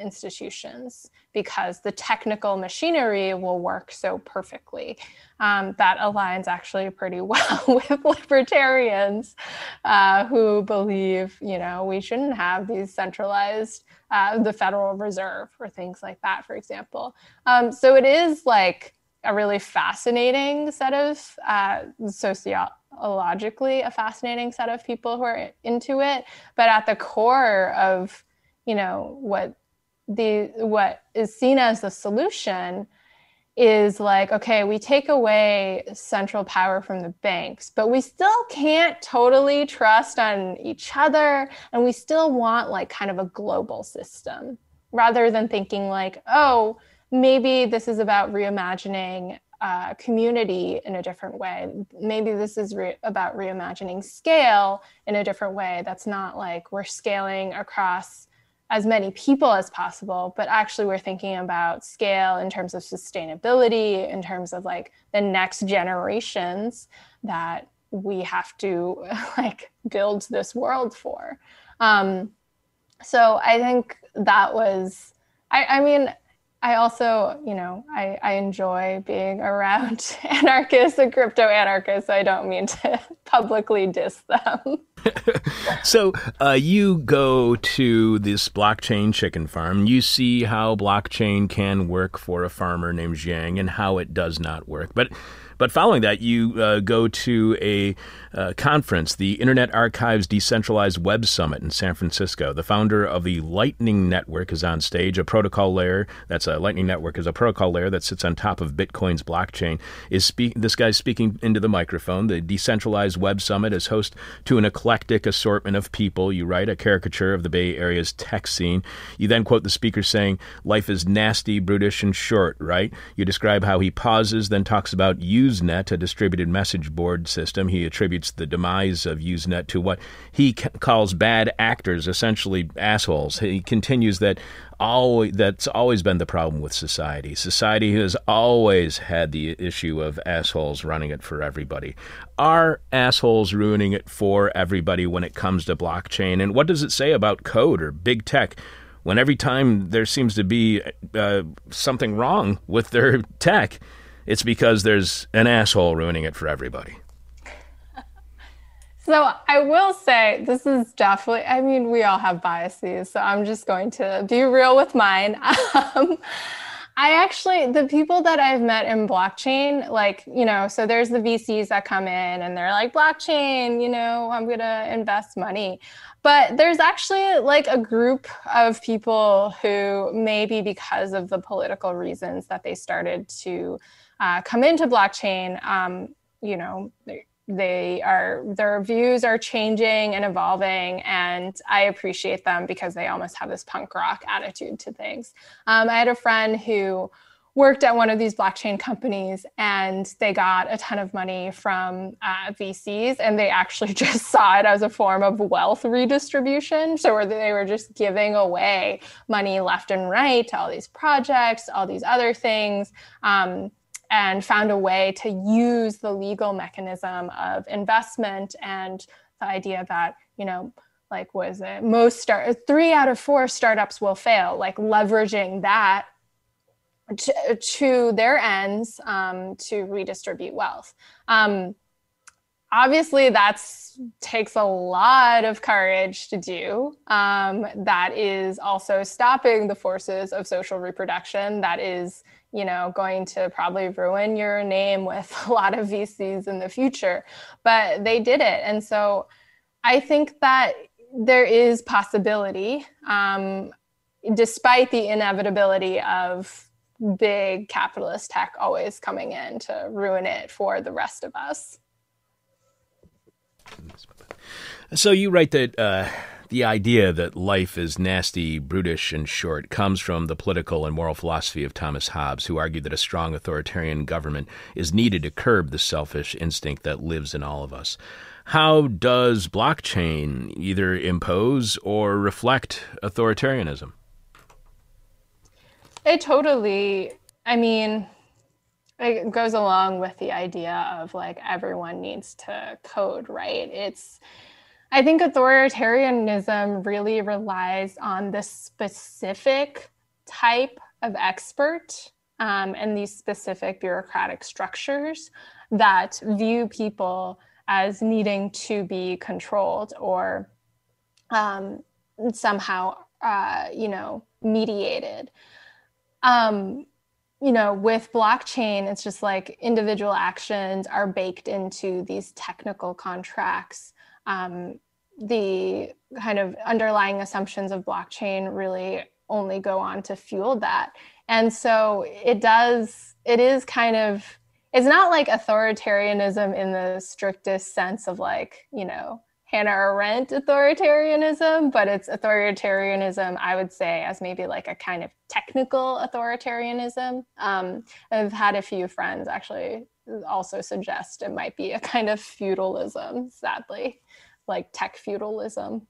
institutions, because the technical machinery will work so perfectly. That aligns actually pretty well with libertarians who believe, we shouldn't have these centralized, the Federal Reserve or things like that, for example. So it is like a really fascinating set of, sociologically, a fascinating set of people who are into it. But at the core of, what is seen as the solution is like, okay, we take away central power from the banks, but we still can't totally trust on each other. And we still want like kind of a global system, rather than thinking like, oh, maybe this is about reimagining community in a different way. Maybe this is about reimagining scale in a different way. That's not like we're scaling across as many people as possible, but actually we're thinking about scale in terms of sustainability, in terms of like the next generations that we have to like build this world for. So I think that was, I also, I enjoy being around anarchists and crypto anarchists. I don't mean to publicly diss them. So you go to this blockchain chicken farm. You see how blockchain can work for a farmer named Zhang and how it does not work. But following that, you go to a conference, the Internet Archive's Decentralized Web Summit in San Francisco. The founder of the Lightning Network is on stage. A protocol layer, that's a Lightning Network, is a protocol layer that sits on top of Bitcoin's blockchain. This guy's speaking into the microphone. The Decentralized Web Summit is host to an eclectic assortment of people. You write a caricature of the Bay Area's tech scene. You then quote the speaker saying, "Life is nasty, brutish, and short," right? You describe how he pauses, then talks about Usenet, a distributed message board system. He attributes the demise of Usenet to what he calls bad actors, essentially assholes. He continues that that's always been the problem with society. Society has always had the issue of assholes running it for everybody. Are assholes ruining it for everybody when it comes to blockchain? And what does it say about code or big tech when every time there seems to be something wrong with their tech, it's because there's an asshole ruining it for everybody? So I will say this is definitely, we all have biases, so I'm just going to be real with mine. The people that I've met in blockchain, like, so there's the VCs that come in and they're like, blockchain, I'm going to invest money. But there's actually like a group of people who maybe because of the political reasons that they started to come into blockchain, their views are changing and evolving, and I appreciate them because they almost have this punk rock attitude to things. I had a friend who worked at one of these blockchain companies, and they got a ton of money from VCs, and they actually just saw it as a form of wealth redistribution. So they were just giving away money left and right to all these projects, all these other things, and found a way to use the legal mechanism of investment and the idea that, you know, like, was it most 3 out of 4 startups will fail, like leveraging that to their ends to redistribute wealth. Obviously, takes a lot of courage to do. That is also stopping the forces of social reproduction. That is, you know, going to probably ruin your name with a lot of VCs in the future. But they did it, and so I think that there is possibility, despite the inevitability of big capitalist tech always coming in to ruin it for the rest of us. So you write that the idea that life is nasty, brutish, and short comes from the political and moral philosophy of Thomas Hobbes, who argued that a strong authoritarian government is needed to curb the selfish instinct that lives in all of us. How does blockchain either impose or reflect authoritarianism? It totally, I mean, it goes along with the idea of like everyone needs to code, right? I think authoritarianism really relies on this specific type of expert and these specific bureaucratic structures that view people as needing to be controlled or somehow, you know, mediated. You know, with blockchain, it's just like individual actions are baked into these technical contracts. The kind of underlying assumptions of blockchain really only go on to fuel that. And so it's not like authoritarianism in the strictest sense of like, you know, Hannah Arendt authoritarianism, but it's authoritarianism, I would say, as maybe like a kind of technical authoritarianism. I've had a few friends actually also suggest it might be a kind of feudalism, sadly, like tech feudalism.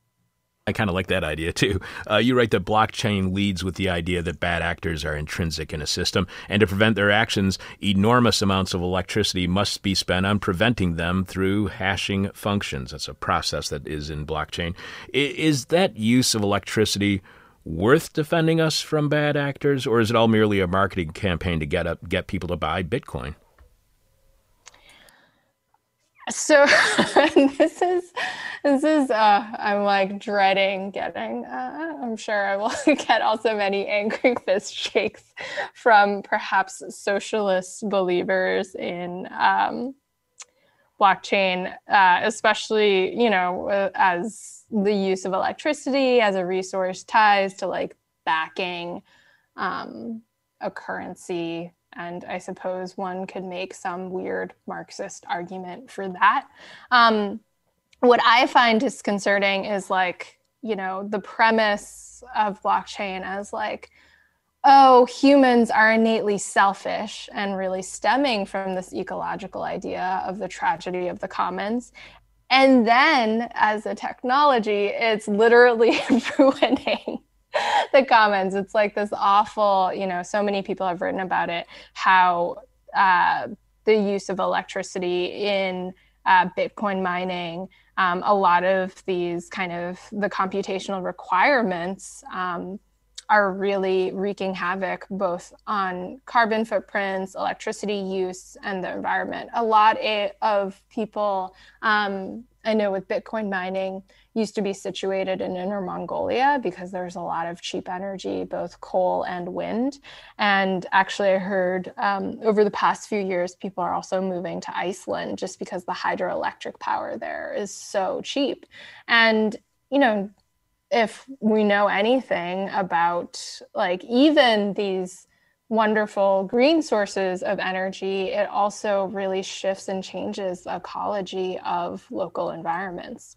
I kind of like that idea, too. You write that blockchain leads with the idea that bad actors are intrinsic in a system, and to prevent their actions, enormous amounts of electricity must be spent on preventing them through hashing functions. That's a process that is in blockchain. Is that use of electricity worth defending us from bad actors, or is it all merely a marketing campaign to get people to buy Bitcoin? So this is I'm like dreading getting, I'm sure I will get also many angry fist shakes from perhaps socialist believers in blockchain, especially, you know, as the use of electricity as a resource ties to like backing a currency. And I suppose one could make some weird Marxist argument for that. What I find disconcerting is like, you know, the premise of blockchain as like, oh, humans are innately selfish, and really stemming from this ecological idea of the tragedy of the commons. And then as a technology, it's literally ruining the commons. It's like this awful, you know, so many people have written about it, how the use of electricity in Bitcoin mining, a lot of these kind of the computational requirements are really wreaking havoc both on carbon footprints, electricity use, and the environment. A lot of people, I know with Bitcoin mining, used to be situated in Inner Mongolia because there's a lot of cheap energy, both coal and wind. And actually I heard over the past few years, people are also moving to Iceland just because the hydroelectric power there is so cheap. And, you know, if we know anything about like even these wonderful green sources of energy, it also really shifts and changes the ecology of local environments.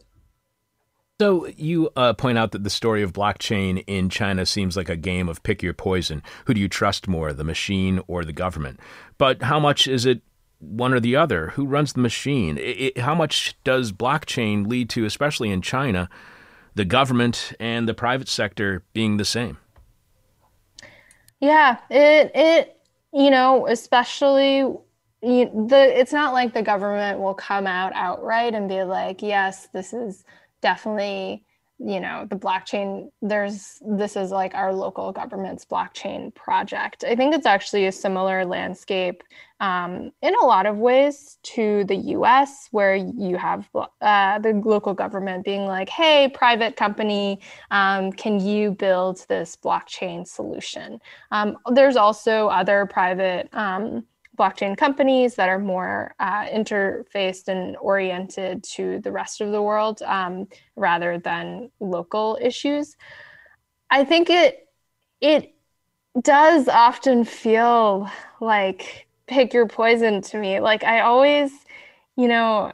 So you point out that the story of blockchain in China seems like a game of pick your poison. Who do you trust more, the machine or the government? But how much is it one or the other? Who runs the machine? How much does blockchain lead to, especially in China, the government and the private sector being the same? Yeah, it you know, especially... it's not like the government will come out outright and be like, yes, this is definitely, you know, the blockchain, this is like our local government's blockchain project. I think it's actually a similar landscape in a lot of ways to the US, where you have the local government being like, hey, private company, can you build this blockchain solution? There's also other private blockchain companies that are more interfaced and oriented to the rest of the world rather than local issues. I think it does often feel like pick your poison to me. Like I always, you know,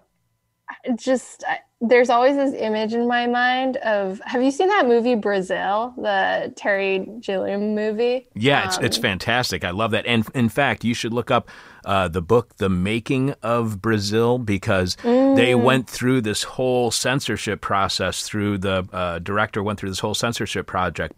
there's always this image in my mind of, have you seen that movie Brazil, the Terry Gilliam movie? Yeah, it's fantastic. I love that. And in fact, you should look up the book, The Making of Brazil, because they went through this whole censorship process through the director went through this whole censorship process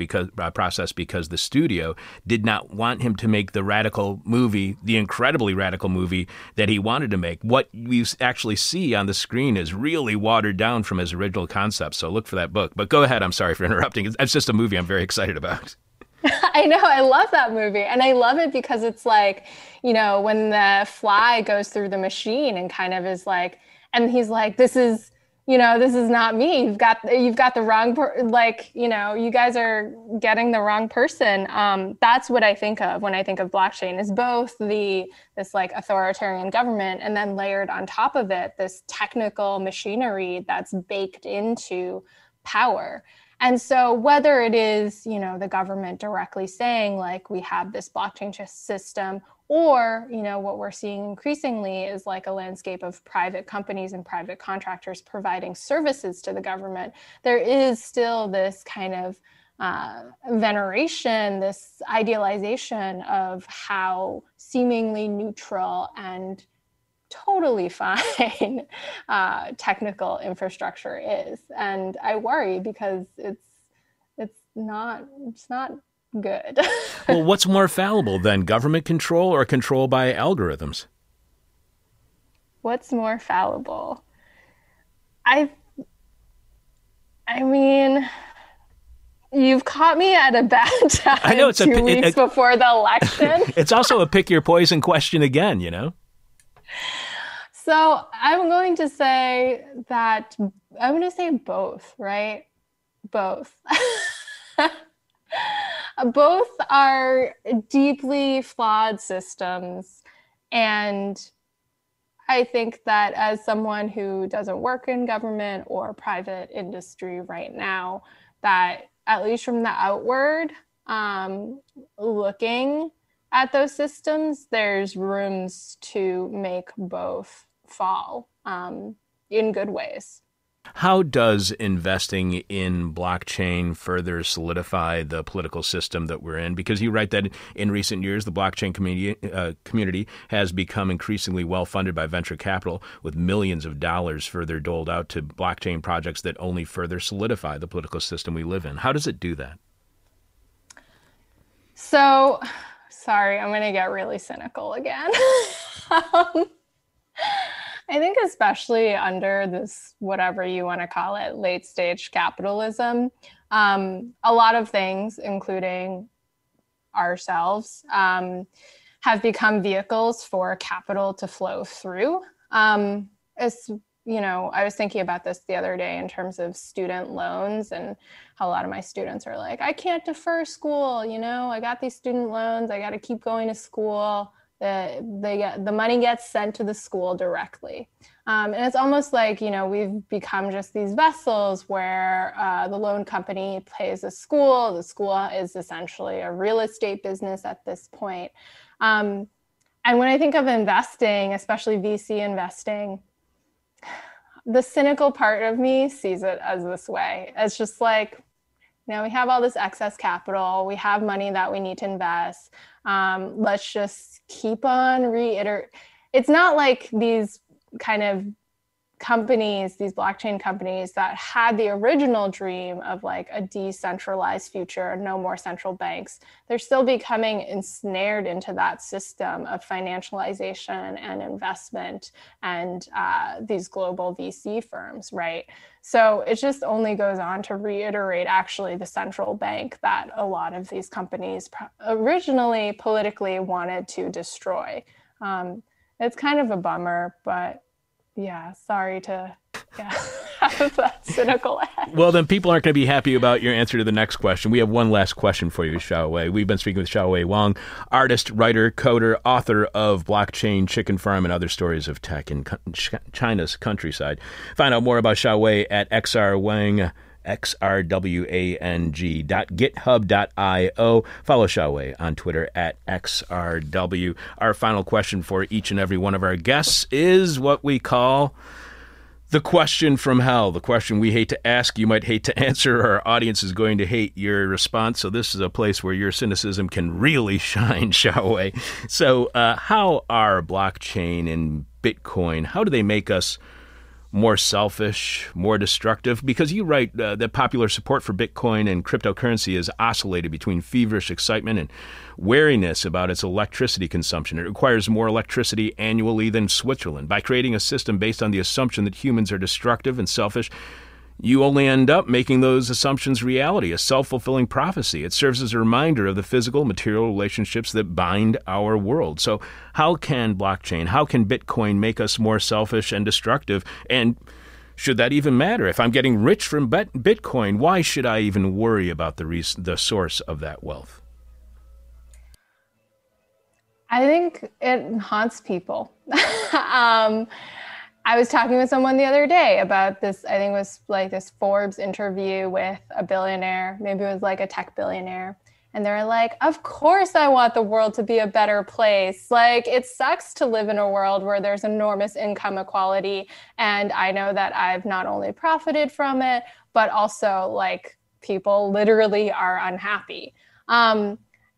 because the studio did not want him to make the radical movie, the incredibly radical movie that he wanted to make. What we actually see on the screen is really watered down from his original concept. So look for that book. But go ahead. I'm sorry for interrupting. It's just a movie I'm very excited about. I know. I love that movie. And I love it because it's like, you know, when the fly goes through the machine and kind of is like, and he's like, this is, you know, this is not me. You've got the wrong, you guys are getting the wrong person. That's what I think of when I think of blockchain, is both this like authoritarian government, and then layered on top of it, this technical machinery that's baked into power. And so whether it is, you know, the government directly saying like, we have this blockchain system, or, you know, what we're seeing increasingly is like a landscape of private companies and private contractors providing services to the government, there is still this kind of veneration, this idealization of how seemingly neutral and totally fine technical infrastructure is. And I worry because it's not good. Well, what's more fallible than government control or control by algorithms? What's more fallible? I mean, you've caught me at a bad time. I know, it's 2 weeks before the election. It's also a pick your poison question again, you know? So I'm going to say that I'm going to say both, right? Both. Both are deeply flawed systems, and I think that as someone who doesn't work in government or private industry right now, that at least from the outward looking at those systems, there's rooms to make both fall in good ways. How does investing in blockchain further solidify the political system that we're in? Because you write that in recent years, the blockchain community has become increasingly well-funded by venture capital, with millions of dollars further doled out to blockchain projects that only further solidify the political system we live in. How does it do that? So, sorry, I'm going to get really cynical again. I think especially under this, whatever you want to call it, late stage capitalism, a lot of things, including ourselves, have become vehicles for capital to flow through. I was thinking about this the other day in terms of student loans and how a lot of my students are like, I can't defer school, you know, I got these student loans, I got to keep going to school. The money gets sent to the school directly. And it's almost like, you know, we've become just these vessels where the loan company pays a school. The school is essentially a real estate business at this point. And when I think of investing, especially VC investing, the cynical part of me sees it as this way. It's just like, you know, we have all this excess capital, we have money that we need to invest. Let's just keep on reiterating. It's not like these kind of companies, these blockchain companies that had the original dream of like a decentralized future, no more central banks. They're still becoming ensnared into that system of financialization and investment and these global VC firms, right? So it just only goes on to reiterate actually the central bank that a lot of these companies originally politically wanted to destroy. It's kind of a bummer, but yeah, sorry to have that cynical edge. Well, then people aren't going to be happy about your answer to the next question. We have one last question for you, Xiaowei. We've been speaking with Xiaowei Wang, artist, writer, coder, author of Blockchain Chicken Farm and Other Stories of Tech in China's Countryside. Find out more about Xiaowei at xrwang.com. xrwang.github.io. Follow Xiaowei on Twitter at xrw. Our final question for each and every one of our guests is what we call the question from hell, the question we hate to ask, you might hate to answer, our audience is going to hate your response. So this is a place where your cynicism can really shine, Xiaowei. So how are blockchain and Bitcoin, how do they make us more selfish, more destructive? Because you write that popular support for Bitcoin and cryptocurrency has oscillated between feverish excitement and wariness about its electricity consumption. It requires more electricity annually than Switzerland. By creating a system based on the assumption that humans are destructive and selfish, you only end up making those assumptions reality, a self-fulfilling prophecy. It serves as a reminder of the physical, material relationships that bind our world. So how can blockchain, how can Bitcoin make us more selfish and destructive? And should that even matter? If I'm getting rich from Bitcoin, why should I even worry about the source of that wealth? I think it haunts people. I was talking with someone the other day about this, I think it was like this Forbes interview with a billionaire, maybe it was like a tech billionaire. And they're like, of course I want the world to be a better place. Like, it sucks to live in a world where there's enormous income equality. And I know that I've not only profited from it, but also like people literally are unhappy.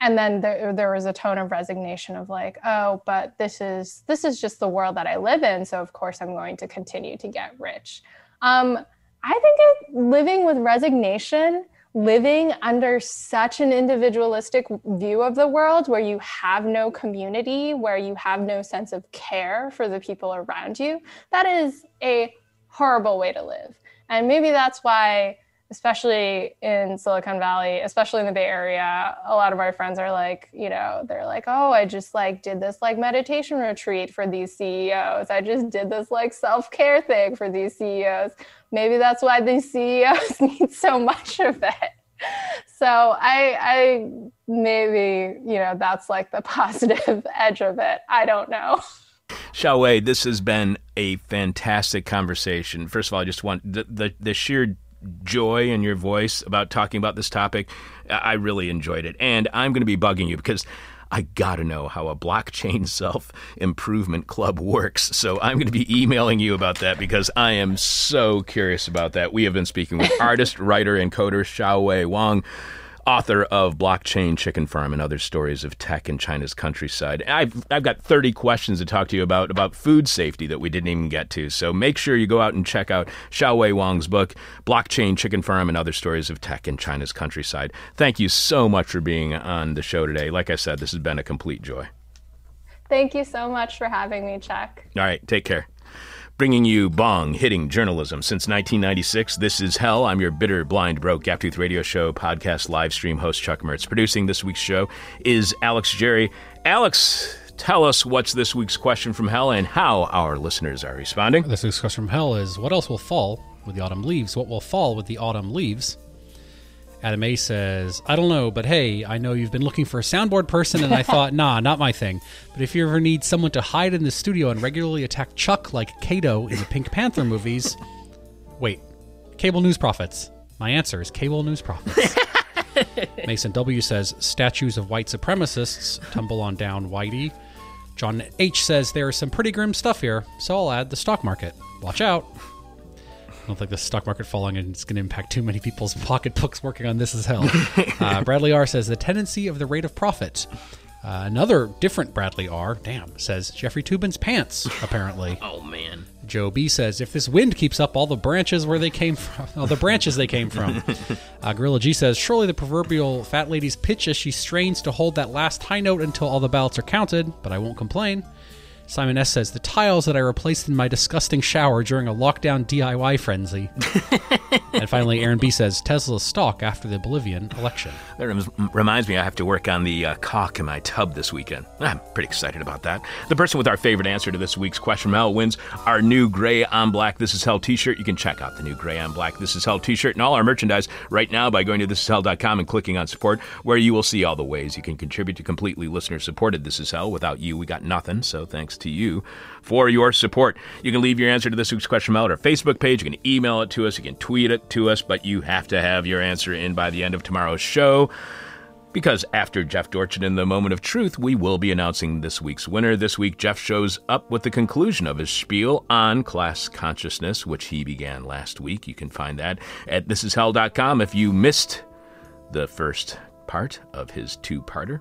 And then there was a tone of resignation of like, oh, but this is just the world that I live in. So of course I'm going to continue to get rich. I think living with resignation, living under such an individualistic view of the world where you have no community, where you have no sense of care for the people around you, that is a horrible way to live. And maybe that's why, especially in Silicon Valley, especially in the Bay Area, a lot of our friends are like, you know, they're like, oh, I just like did this like meditation retreat for these CEOs. I just did this like self-care thing for these CEOs. Maybe that's why these CEOs need so much of it. So I maybe, you know, that's like the positive edge of it. I don't know. Xiaowei, this has been a fantastic conversation. First of all, I just want the sheer joy in your voice about talking about this topic. I really enjoyed it. And I'm going to be bugging you because I got to know how a blockchain self-improvement club works. So I'm going to be emailing you about that because I am so curious about that. We have been speaking with artist, writer, and coder Xiaowei Wang, author of Blockchain Chicken Farm and Other Stories of Tech in China's Countryside. I've got 30 questions to talk to you about food safety that we didn't even get to. So make sure you go out and check out Xiaowei Wang's book, Blockchain Chicken Farm and Other Stories of Tech in China's Countryside. Thank you so much for being on the show today. Like I said, this has been a complete joy. Thank you so much for having me, Chuck. All right, take care. Bringing you bong-hitting journalism since 1996. This is Hell. I'm your bitter, blind, broke, gap-toothed radio show, podcast, live stream host, Chuck Mertz. Producing this week's show is Alex Jerry. Alex, tell us what's this week's question from hell and how our listeners are responding. This week's question from hell is, what else will fall with the autumn leaves? What will fall with the autumn leaves? Adam A says, I don't know, but hey, I know you've been looking for a soundboard person, and I thought, nah, not my thing. But if you ever need someone to hide in the studio and regularly attack Chuck like Kato in the Pink Panther movies, wait, cable news profits. My answer is cable news profits. Mason W says, statues of white supremacists, tumble on down, whitey. John H says, there is some pretty grim stuff here, so I'll add the stock market. Watch out. I don't think the stock market falling and it's going to impact too many people's pocketbooks working on this as hell. Bradley R. says, the tendency of the rate of profit. Another different Bradley R. Damn, says Jeffrey Toobin's pants, apparently. Oh, man. Joe B. says, if this wind keeps up, all the branches where they came from, all the branches they came from. Gorilla G. says, surely the proverbial fat lady's pitch as she strains to hold that last high note until all the ballots are counted, but I won't complain. Simon S. says, the tiles that I replaced in my disgusting shower during a lockdown DIY frenzy. And finally, Aaron B. says, Tesla's stock after the Bolivian election. That reminds me I have to work on the caulk in my tub this weekend. I'm pretty excited about that. The person with our favorite answer to this week's question from hell wins our new Gray on Black This Is Hell t-shirt. You can check out the new Gray on Black This Is Hell t-shirt and all our merchandise right now by going to thisishell.com and clicking on support, where you will see all the ways you can contribute to completely listener-supported This Is Hell. Without you, we got nothing, so thanks to you for your support. You can leave your answer to this week's question mail at our Facebook page. You can email it to us. You can tweet it to us, but you have to have your answer in by the end of tomorrow's show, because after Jeff Dorchin in the moment of truth, we will be announcing this week's winner. This week, Jeff shows up with the conclusion of his spiel on class consciousness, which he began last week. You can find that at thisishell.com if you missed the first part of his two-parter.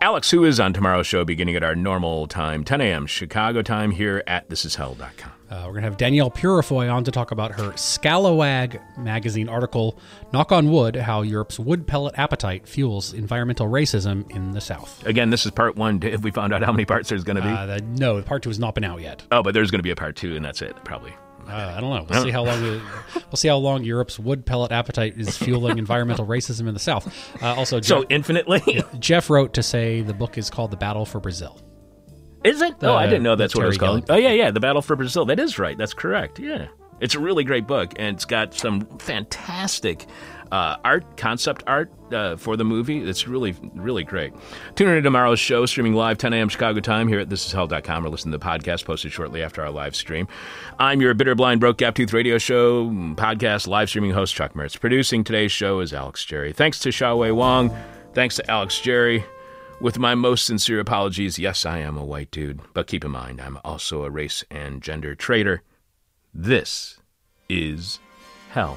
Alex, who is on tomorrow's show beginning at our normal time, 10 a.m. Chicago time, here at thisishell.com. We're going to have Danielle Purifoy on to talk about her Scalawag magazine article, Knock on Wood, How Europe's Wood Pellet Appetite Fuels Environmental Racism in the South. Again, this is part one. Have we found out how many parts there's going to be? No, part two has not been out yet. Oh, but there's going to be a part two, and that's it, probably. I don't know. We'll see how long Europe's wood pellet appetite is fueling environmental racism in the South. Also, so infinitely. Jeff wrote to say the book is called The Battle for Brazil. Is it? Oh, I didn't know that's what it was called. Gilliam. Oh yeah, The Battle for Brazil. That is right. That's correct. Yeah, it's a really great book, and it's got some fantastic concept art for the movie. It's really, really great. Tune in to tomorrow's show, streaming live 10 a.m. Chicago time here at thisishell.com, or listen to the podcast posted shortly after our live stream. I'm your bitter, blind, broke, gap-toothed radio show, podcast, live streaming host, Chuck Mertz. Producing today's show is Alex Jerry. Thanks to Xiaowei Wang. Thanks to Alex Jerry. With my most sincere apologies, yes, I am a white dude, but keep in mind, I'm also a race and gender traitor. This is hell.